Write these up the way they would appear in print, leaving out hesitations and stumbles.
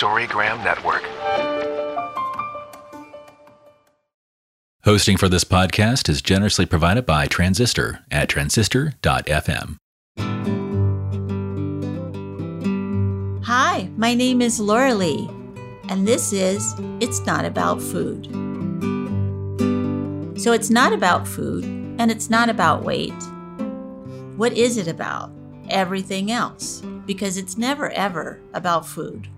Storygram Network. Hosting for this podcast is generously provided by Transistor at transistor.fm. Hi, my name is Laura Lee, and this is It's Not About Food. So it's not about food, and it's not about weight. What is it about? Everything else, because it's never ever about food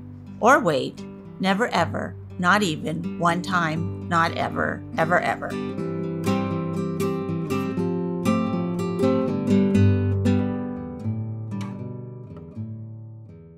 or weight, never ever, not even one time, not ever, ever, ever.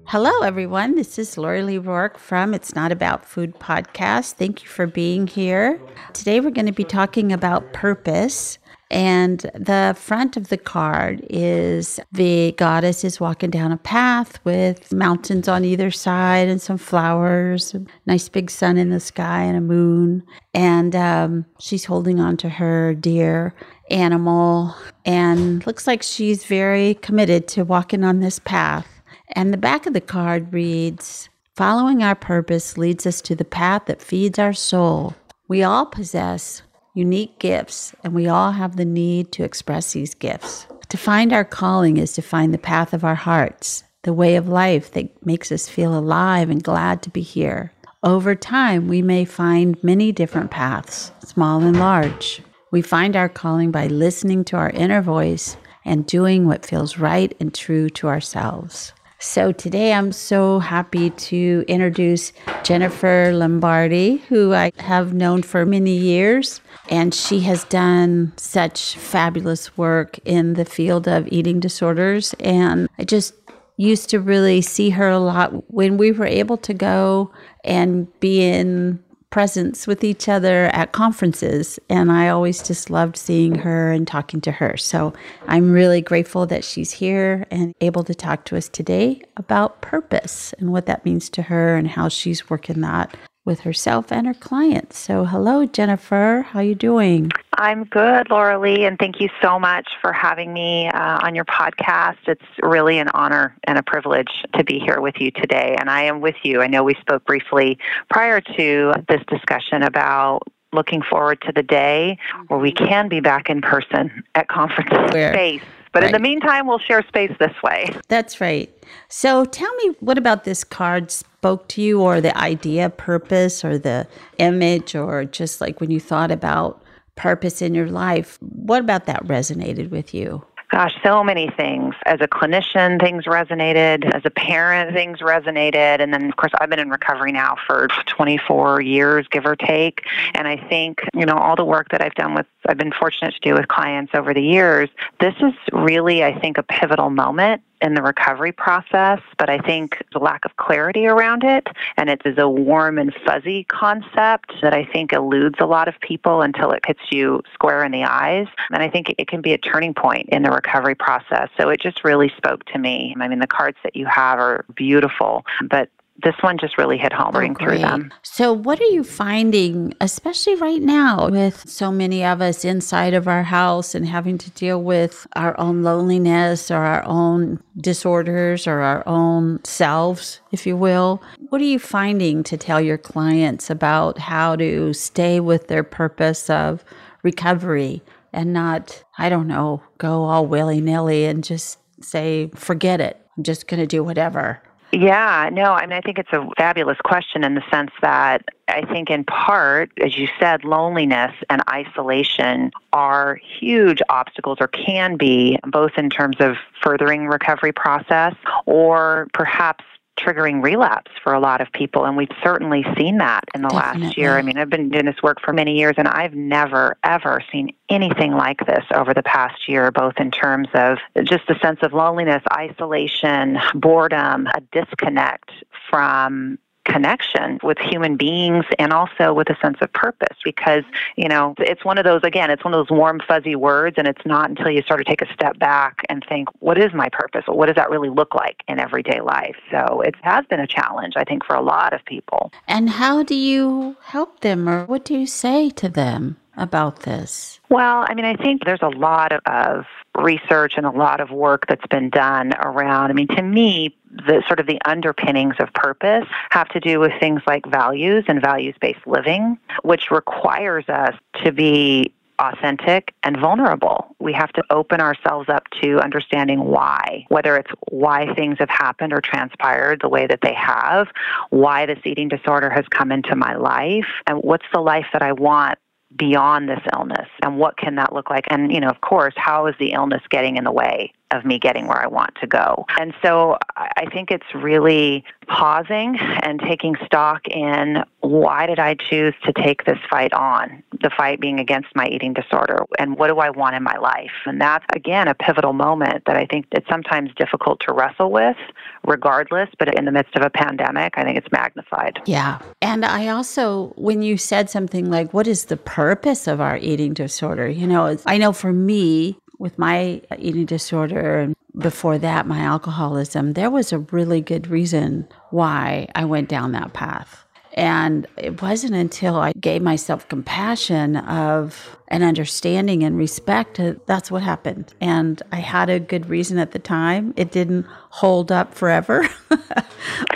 Hello, everyone. This is Lori Lee Rourke from It's Not About Food podcast. Thank you for being here. Today, we're going to be talking about purpose. And the front of the card is the goddess is walking down a path with mountains on either side and some flowers, a nice big sun in the sky and a moon. And she's holding on to her deer animal and looks like she's very committed to walking on this path. And the back of the card reads, following our purpose leads us to the path that feeds our soul. We all possess unique gifts, and we all have the need to express these gifts. To find our calling is to find the path of our hearts, the way of life that makes us feel alive and glad to be here. Over time, we may find many different paths, small and large. We find our calling by listening to our inner voice and doing what feels right and true to ourselves. So today I'm so happy to introduce Jennifer Lombardi, who I have known for many years, and she has done such fabulous work in the field of eating disorders. And I just used to really see her a lot when we were able to go and be in presence with each other at conferences, and I always just loved seeing her and talking to her. So I'm really grateful that she's here and able to talk to us today about purpose and what that means to her and how she's working that with herself and her clients. So hello, Jennifer. How are you doing? I'm good, Laura Lee, and thank you so much for having me on your podcast. It's really an honor and a privilege to be here with you today, and I am with you. I know we spoke briefly prior to this discussion about looking forward to the day where we can be back in person at conferences space. But right. In the meantime, we'll share space this way. That's right. So tell me, what about this card spoke to you, or the idea of purpose, or the image, or just like when you thought about purpose in your life, what about that resonated with you? Gosh, so many things. As a clinician, things resonated. As a parent, things resonated. And then, of course, I've been in recovery now for 24 years, give or take. And I think, you know, all the work that I've done with, I've been fortunate to do with clients over the years, this is really, I think, a pivotal moment in the recovery process, but I think the lack of clarity around it, and it is a warm and fuzzy concept that I think eludes a lot of people until it hits you square in the eyes. And I think it can be a turning point in the recovery process. So it just really spoke to me. I mean, the cards that you have are beautiful, but this one just really hit home through them. So what are you finding, especially right now, with so many of us inside of our house and having to deal with our own loneliness or our own disorders or our own selves, if you will? What are you finding to tell your clients about how to stay with their purpose of recovery and not, I don't know, go all willy-nilly and just say, forget it, I'm just going to do whatever? Yeah, no, I mean, I think it's a fabulous question in the sense that I think in part, as you said, loneliness and isolation are huge obstacles, or can be, both in terms of furthering recovery process or perhaps triggering relapse for a lot of people. And we've certainly seen that in the last year. I mean, I've been doing this work for many years, and I've never, ever seen anything like this over the past year, both in terms of just the sense of loneliness, isolation, boredom, a disconnect from connection with human beings, and also with a sense of purpose. Because, you know, it's one of those, again, it's one of those warm, fuzzy words, and it's not until you sort of take a step back and think, what is my purpose? What does that really look like in everyday life? So it has been a challenge, I think, for a lot of people. And how do you help them, or what do you say to them? about this? Well, I mean, I think there's a lot of research and a lot of work that's been done around, I mean, to me, the sort of the underpinnings of purpose have to do with things like values and values-based living, which requires us to be authentic and vulnerable. We have to open ourselves up to understanding why, whether it's why things have happened or transpired the way that they have, why this eating disorder has come into my life, and what's the life that I want beyond this illness, and what can that look like? And, you know, of course, how is the illness getting in the way of me getting where I want to go? And so I think it's really pausing and taking stock in why did I choose to take this fight on, the fight being against my eating disorder, and what do I want in my life? And that's, again, a pivotal moment that I think it's sometimes difficult to wrestle with regardless, but in the midst of a pandemic, I think it's magnified. Yeah. And I also, when you said something like, what is the purpose of our eating disorder? You know, I know for me, with my eating disorder and before that, my alcoholism, there was a really good reason why I went down that path. And it wasn't until I gave myself compassion of an understanding and respect, that's what happened. And I had a good reason at the time. It didn't hold up forever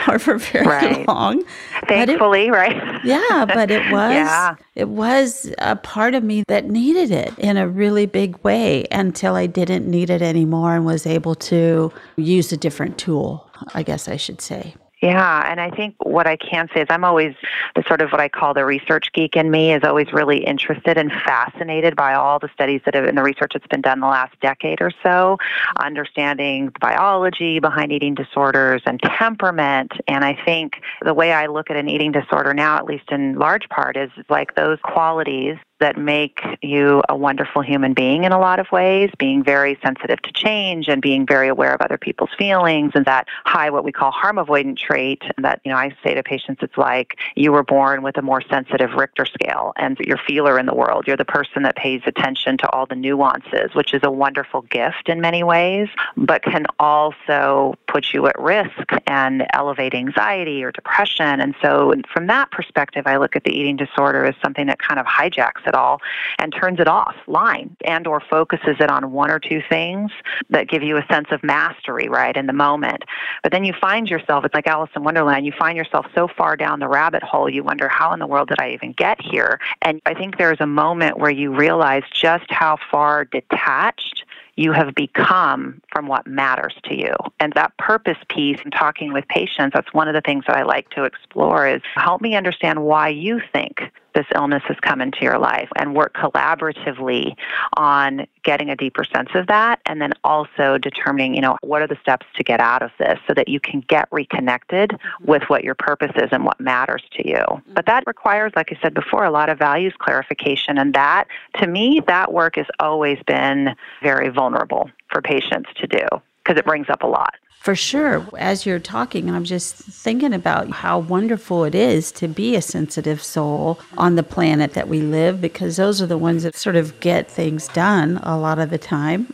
or for very long. Thankfully, right? Yeah, but it was it was a part of me that needed it in a really big way until I didn't need it anymore and was able to use a different tool, I guess I should say. Yeah, and I think what I can say is I'm always the sort of what I call the research geek in me is always really interested and fascinated by all the studies that have and the research that's been done the last decade or so, understanding the biology behind eating disorders and temperament. And I think the way I look at an eating disorder now, at least in large part, is like those qualities that make you a wonderful human being in a lot of ways, being very sensitive to change and being very aware of other people's feelings, and that high, what we call harm avoidant trait that, you know, I say to patients, it's like you were born with a more sensitive Richter scale and your feeler in the world. You're the person that pays attention to all the nuances, which is a wonderful gift in many ways, but can also put you at risk and elevate anxiety or depression. And so from that perspective, I look at the eating disorder as something that kind of hijacks at all and turns it offline and or focuses it on one or two things that give you a sense of mastery, right, in the moment. But then you find yourself, it's like Alice in Wonderland, you find yourself so far down the rabbit hole, you wonder, how in the world did I even get here? And I think there's a moment where you realize just how far detached you have become from what matters to you. And that purpose piece in talking with patients, that's one of the things that I like to explore is help me understand why you think this illness has come into your life and work collaboratively on getting a deeper sense of that and then also determining, you know, what are the steps to get out of this so that you can get reconnected with what your purpose is and what matters to you. But that requires, like I said before, a lot of values clarification. And that, to me, that work has always been very vulnerable for patients to do because it brings up a lot. For sure. As you're talking, I'm just thinking about how wonderful it is to be a sensitive soul on the planet that we live, because those are the ones that sort of get things done a lot of the time,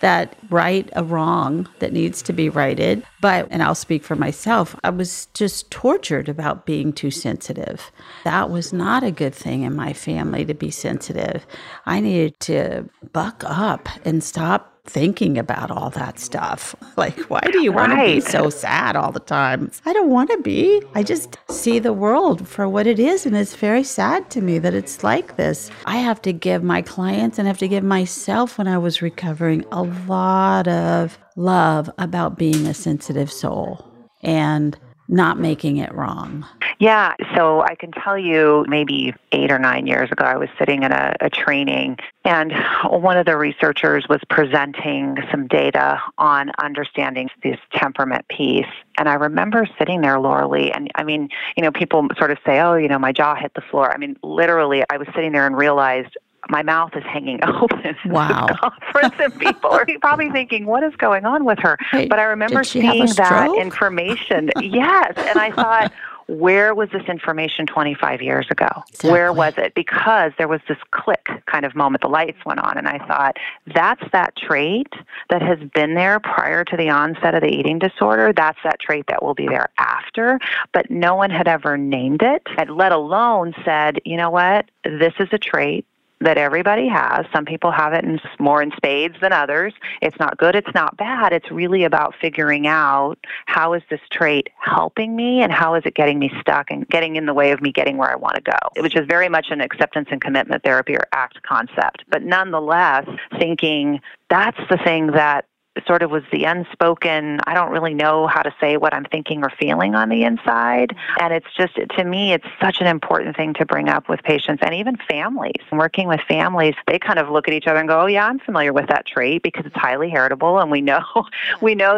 that right a wrong that needs to be righted. But, and I'll speak for myself, I was just tortured about being too sensitive. That was not a good thing in my family to be sensitive. I needed to buck up and stop thinking about all that stuff. Like, why do you want to be so sad all the time? I don't want to be. I just see the world for what it is, and it's very sad to me that it's like this. I have to give my clients and have to give myself when I was recovering a lot of love about being a sensitive soul and not making it wrong. Yeah. So I can tell you maybe 8 or 9 years ago, I was sitting in a training and one of the researchers was presenting some data on understanding this temperament piece. And I remember sitting there, Laura Lee, and I mean, you know, people sort of say, oh, you know, my jaw hit the floor. I mean, literally, I was sitting there and realized my mouth is hanging open. Wow. Conference and people are probably thinking, what is going on with her? Hey, but I remember seeing that information. Yes. And I thought, where was this information 25 years ago? Exactly. Where was it? Because there was this click kind of moment. The lights went on, and I thought, that's that trait that has been there prior to the onset of the eating disorder. That's that trait that will be there after. But no one had ever named it, and let alone said, you know what, this is a trait that everybody has. Some people have it in more in spades than others. It's not good. It's not bad. It's really about figuring out, how is this trait helping me and how is it getting me stuck and getting in the way of me getting where I want to go, which is very much an acceptance and commitment therapy or ACT concept. But nonetheless, thinking that's the thing that sort of was the unspoken, I don't really know how to say what I'm thinking or feeling on the inside. And it's just, to me, it's such an important thing to bring up with patients and even families. Working with families, they kind of look at each other and go, oh yeah, I'm familiar with that trait because it's highly heritable. And we know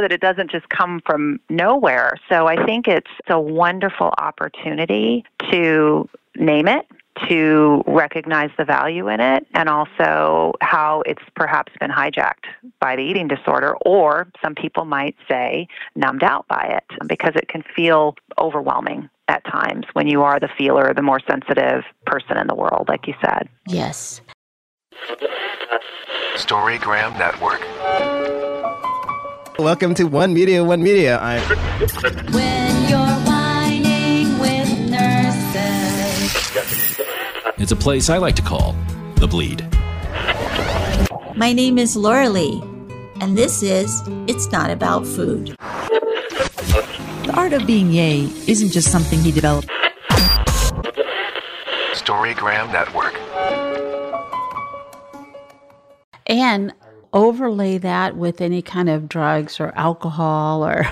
that it doesn't just come from nowhere. So I think it's a wonderful opportunity to name it, to recognize the value in it, and also how it's perhaps been hijacked by the eating disorder, or some people might say numbed out by it, because it can feel overwhelming at times when you are the feeler, the more sensitive person in the world, like you said. Yes. Storygram Network. Welcome to One Media, One Media. When you're whining with nurses. It's a place I like to call The Bleed. My name is Laura Lee, and this is It's Not About Food. The art of being yay isn't just something he developed. Storygram Network. And overlay that with any kind of drugs or alcohol or,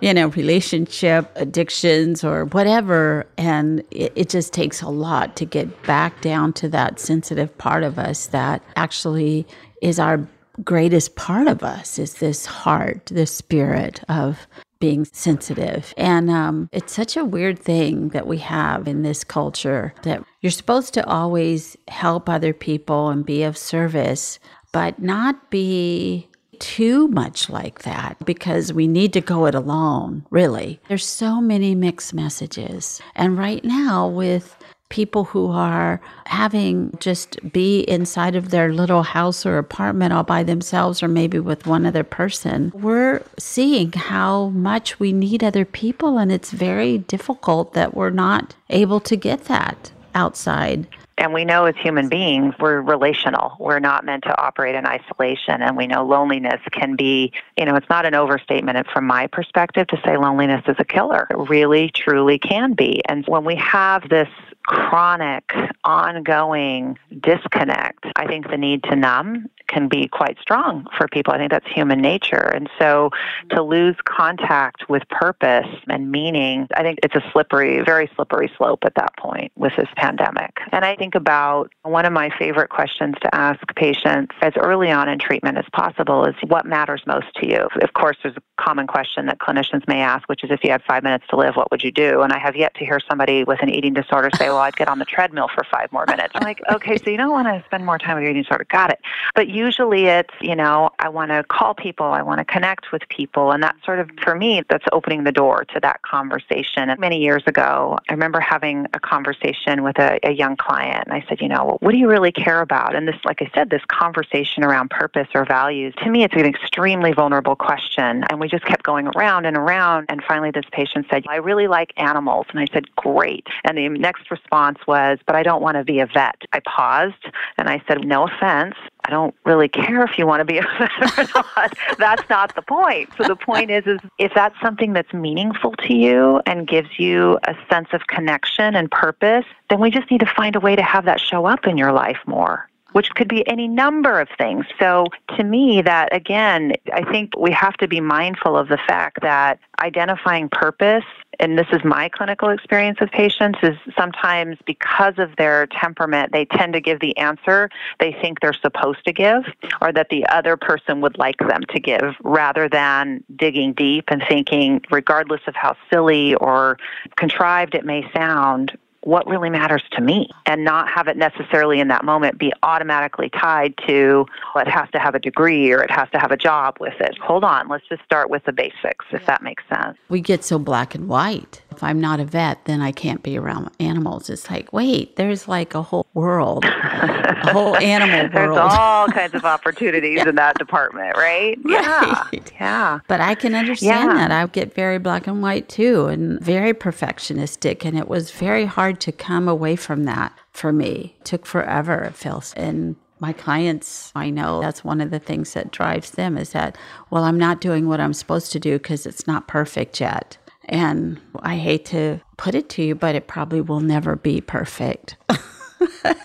relationship addictions or whatever. And it just takes a lot to get back down to that sensitive part of us that actually is our greatest part of us, is this heart, this spirit of being sensitive. And it's such a weird thing that we have in this culture that you're supposed to always help other people and be of service, but not be too much like that, because we need to go it alone, really. There's so many mixed messages. And right now with people who are having just be inside of their little house or apartment all by themselves, or maybe with one other person, we're seeing how much we need other people. And it's very difficult that we're not able to get that outside. And we know as human beings, we're relational. We're not meant to operate in isolation. And we know loneliness can be, it's not an overstatement from my perspective to say loneliness is a killer. It really, truly can be. And when we have this chronic, ongoing disconnect, I think the need to numb can be quite strong for people. I think that's human nature. And so to lose contact with purpose and meaning, I think it's a slippery, very slippery slope at that point with this pandemic. And I think about one of my favorite questions to ask patients as early on in treatment as possible is, what matters most to you? Of course, there's a common question that clinicians may ask, which is, if you had 5 minutes to live, what would you do? And I have yet to hear somebody with an eating disorder say, well, I'd get on the treadmill for 5 more minutes. I'm like, okay, so you don't want to spend more time with your eating disorder. Got it. But usually it's, I want to call people, I want to connect with people. And that sort of, for me, that's opening the door to that conversation. And many years ago, I remember having a conversation with a young client. And I said, what do you really care about? And this, like I said, this conversation around purpose or values, to me, it's an extremely vulnerable question. And we just kept going around and around. And finally, this patient said, I really like animals. And I said, great. And the next response was, but I don't want to be a vet. I paused and I said, no offense, I don't really care if you want to be a vet or not. That's not the point. So the point is if that's something that's meaningful to you and gives you a sense of connection and purpose, then we just need to find a way to have that show up in your life more, which could be any number of things. So to me, that, again, I think we have to be mindful of the fact that identifying purpose, and this is my clinical experience with patients, is sometimes because of their temperament, they tend to give the answer they think they're supposed to give or that the other person would like them to give, rather than digging deep and thinking, regardless of how silly or contrived it may sound, what really matters to me, and not have it necessarily in that moment be automatically tied to, well, it has to have a degree or it has to have a job with it. Hold on, let's just start with the basics, if that makes sense. We get so black and white. If I'm not a vet, then I can't be around animals. It's like, wait, there's like a whole world, a whole animal world. There's all kinds of opportunities in that department, right? Yeah. Right. Yeah. But I can understand that. I get very black and white too, and very perfectionistic, and it was very hard hard to come away from that for me. It took forever, it feels. And my clients, I know that's one of the things that drives them is that, well, I'm not doing what I'm supposed to do because it's not perfect yet. And I hate to put it to you, but it probably will never be perfect.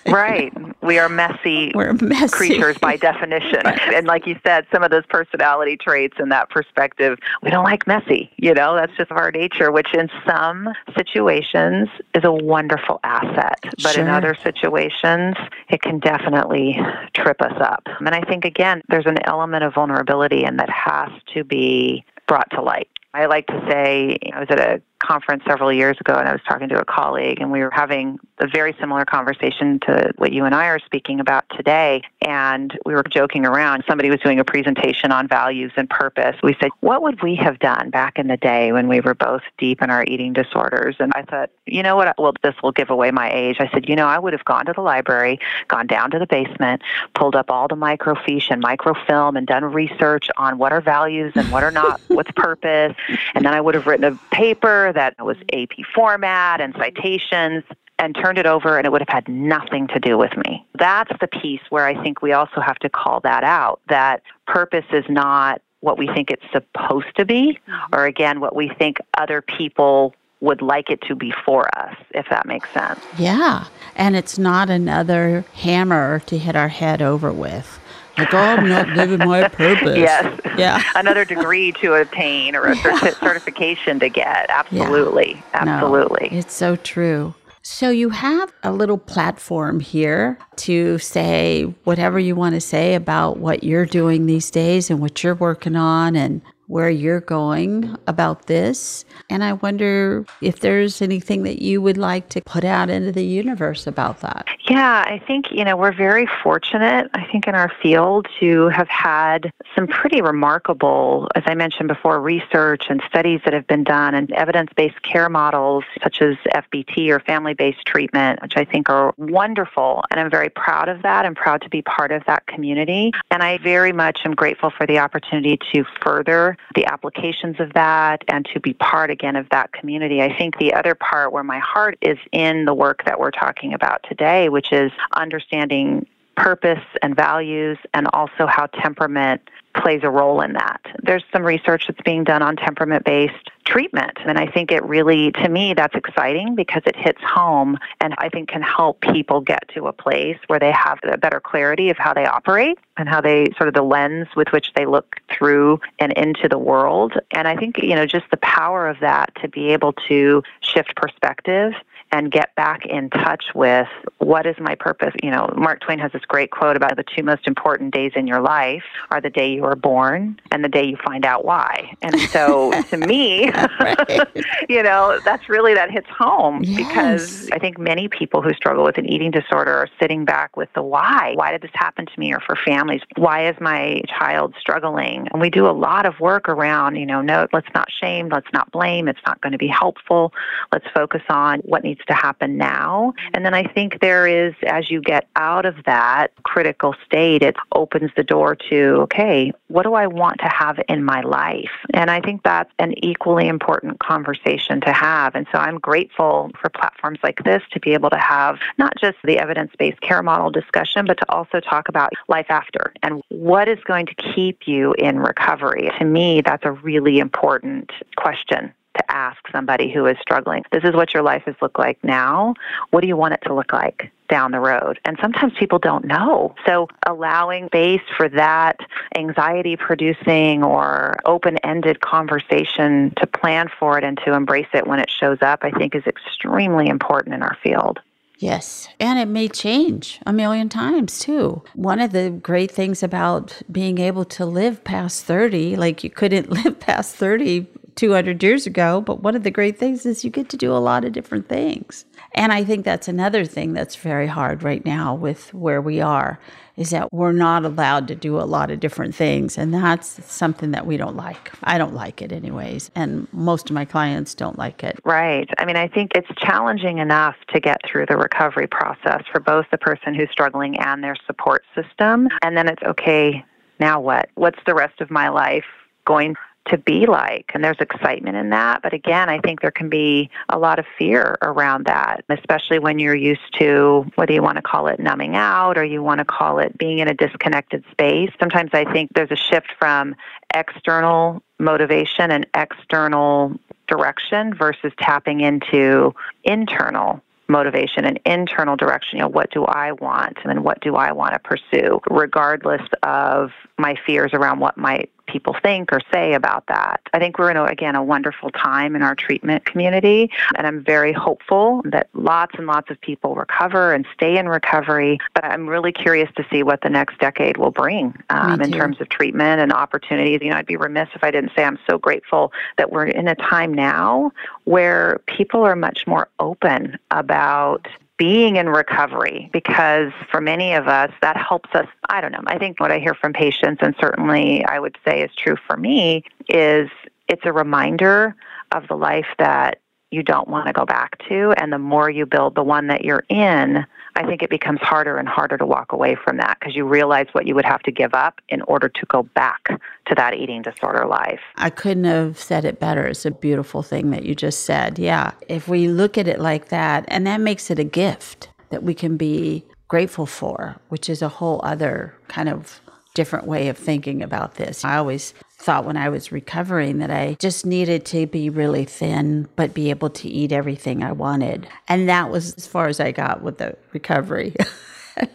Right. We are messy creatures by definition. Right. And like you said, some of those personality traits and that perspective, we don't like messy. You know, that's just our nature, which in some situations is a wonderful asset. But sure. In other situations, it can definitely trip us up. And I think, again, there's an element of vulnerability and that has to be brought to light. I like to say, I was at a conference several years ago and I was talking to a colleague and we were having a very similar conversation to what you and I are speaking about today. And we were joking around. Somebody was doing a presentation on values and purpose. We said, what would we have done back in the day when we were both deep in our eating disorders? And I thought, you know what? Well, this will give away my age. I said, you know, I would have gone to the library, gone down to the basement, pulled up all the microfiche and microfilm and done research on what are values and what are not, what's purpose. And then I would have written a paper that was AP format and citations and turned it over and it would have had nothing to do with me. That's the piece where I think we also have to call that out, that purpose is not what we think it's supposed to be or, again, what we think other people would like it to be for us, if that makes sense. Yeah, and it's not another hammer to hit our head over with. Like, oh, I'm not living my purpose. Yes. Yeah. Another degree to obtain or a certification to get. Absolutely. Yeah. Absolutely. No, it's so true. So you have a little platform here to say whatever you want to say about what you're doing these days and what you're working on and where you're going about this. And I wonder if there's anything that you would like to put out into the universe about that. Yeah, I think, you know, we're very fortunate, I think, in our field to have had some pretty remarkable, as I mentioned before, research and studies that have been done and evidence-based care models such as FBT or family-based treatment, which I think are wonderful. And I'm very proud of that and proud to be part of that community. And I very much am grateful for the opportunity to further the applications of that and to be part again of that community. I think the other part where my heart is in the work that we're talking about today, which is understanding purpose and values and also how temperament plays a role in that. There's some research that's being done on temperament-based treatment. And I think it really, to me, that's exciting because it hits home and I think can help people get to a place where they have a better clarity of how they operate and how they sort of the lens with which they look through and into the world. And I think, you know, just the power of that to be able to shift perspective and get back in touch with what is my purpose. You know, Mark Twain has this great quote about the two most important days in your life are the day you were born and the day you find out why. And so to me, right. You know, that's really, that hits home. Yes. Because I think many people who struggle with an eating disorder are sitting back with the why. Why did this happen to me? Or for families, why is my child struggling? And we do a lot of work around, you know, no, let's not shame, let's not blame, it's not going to be helpful. Let's focus on what needs to happen now. And then I think there is, as you get out of that critical state, it opens the door to, okay, what do I want to have in my life? And I think that's an equally important conversation to have. And so I'm grateful for platforms like this to be able to have not just the evidence-based care model discussion, but to also talk about life after and what is going to keep you in recovery. To me, that's a really important question to ask somebody who is struggling. This is what your life has looked like now. What do you want it to look like down the road? And sometimes people don't know. So allowing space for that anxiety-producing or open-ended conversation to plan for it and to embrace it when it shows up, I think is extremely important in our field. Yes. And it may change a million times too. One of the great things about being able to live past 30, like you couldn't live past 30 200 years ago, but one of the great things is you get to do a lot of different things. And I think that's another thing that's very hard right now with where we are, is that we're not allowed to do a lot of different things. And that's something that we don't like. I don't like it anyways. And most of my clients don't like it. Right. I mean, I think it's challenging enough to get through the recovery process for both the person who's struggling and their support system. And then it's, okay, now what? What's the rest of my life going to be like, and there's excitement in that. But again, I think there can be a lot of fear around that, especially when you're used to, whether you want to call it numbing out or you want to call it being in a disconnected space. Sometimes I think there's a shift from external motivation and external direction versus tapping into internal motivation and internal direction. You know, what do I want and what do I want to pursue, regardless of my fears around what might people think or say about that. I think we're in, a wonderful time in our treatment community, and I'm very hopeful that lots and lots of people recover and stay in recovery, but I'm really curious to see what the next decade will bring in terms of treatment and opportunities. You know, I'd be remiss if I didn't say I'm so grateful that we're in a time now where people are much more open about being in recovery, because for many of us, that helps us. I don't know. I think what I hear from patients, and certainly I would say is true for me, is it's a reminder of the life that you don't want to go back to. And the more you build the one that you're in, I think it becomes harder and harder to walk away from that, because you realize what you would have to give up in order to go back to that eating disorder life. I couldn't have said it better. It's a beautiful thing that you just said. Yeah. If we look at it like that, and that makes it a gift that we can be grateful for, which is a whole other kind of different way of thinking about this. I always thought when I was recovering that I just needed to be really thin, but be able to eat everything I wanted. And that was as far as I got with the recovery.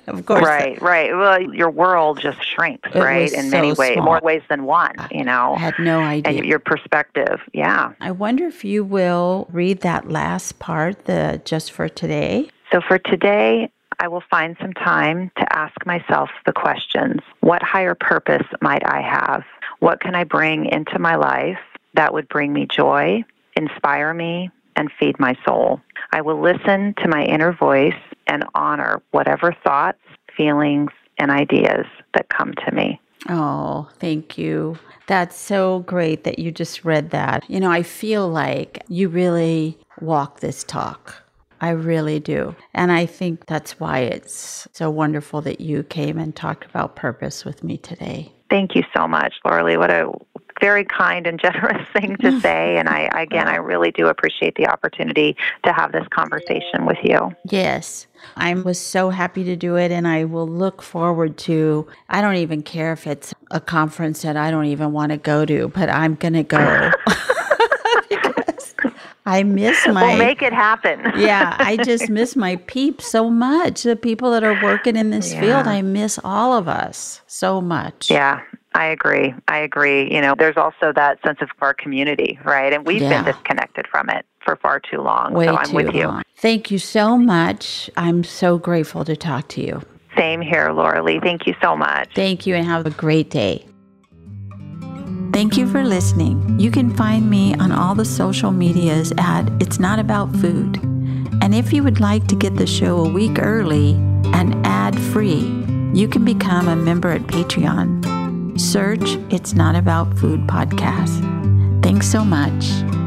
Of course. Right, right. Well, your world just shrinks, right? In many ways, more ways than one, you know. I had no idea. And your perspective, yeah. I wonder if you will read that last part, the just for today. So for today, I will find some time to ask myself the questions. What higher purpose might I have? What can I bring into my life that would bring me joy, inspire me, and feed my soul? I will listen to my inner voice and honor whatever thoughts, feelings, and ideas that come to me. Oh, thank you. That's so great that you just read that. You know, I feel like you really walk this talk. I really do. And I think that's why it's so wonderful that you came and talked about purpose with me today. Thank you so much, Laurelie. What a very kind and generous thing to say. And I really do appreciate the opportunity to have this conversation with you. Yes. I was so happy to do it, and I will look forward to, I don't even care if it's a conference that I don't even want to go to, but I'm going to go. I miss my... We'll make it happen. Yeah, I just miss my peeps so much. The people that are working in this field, I miss all of us so much. Yeah, I agree. You know, there's also that sense of our community, right? And we've been disconnected from it for far too long. Way so I'm with you. Long. Thank you so much. I'm so grateful to talk to you. Same here, Laurelie. Thank you so much. Thank you, and have a great day. Thank you for listening. You can find me on all the social medias at It's Not About Food. And if you would like to get the show a week early and ad-free, you can become a member at Patreon. Search It's Not About Food podcast. Thanks so much.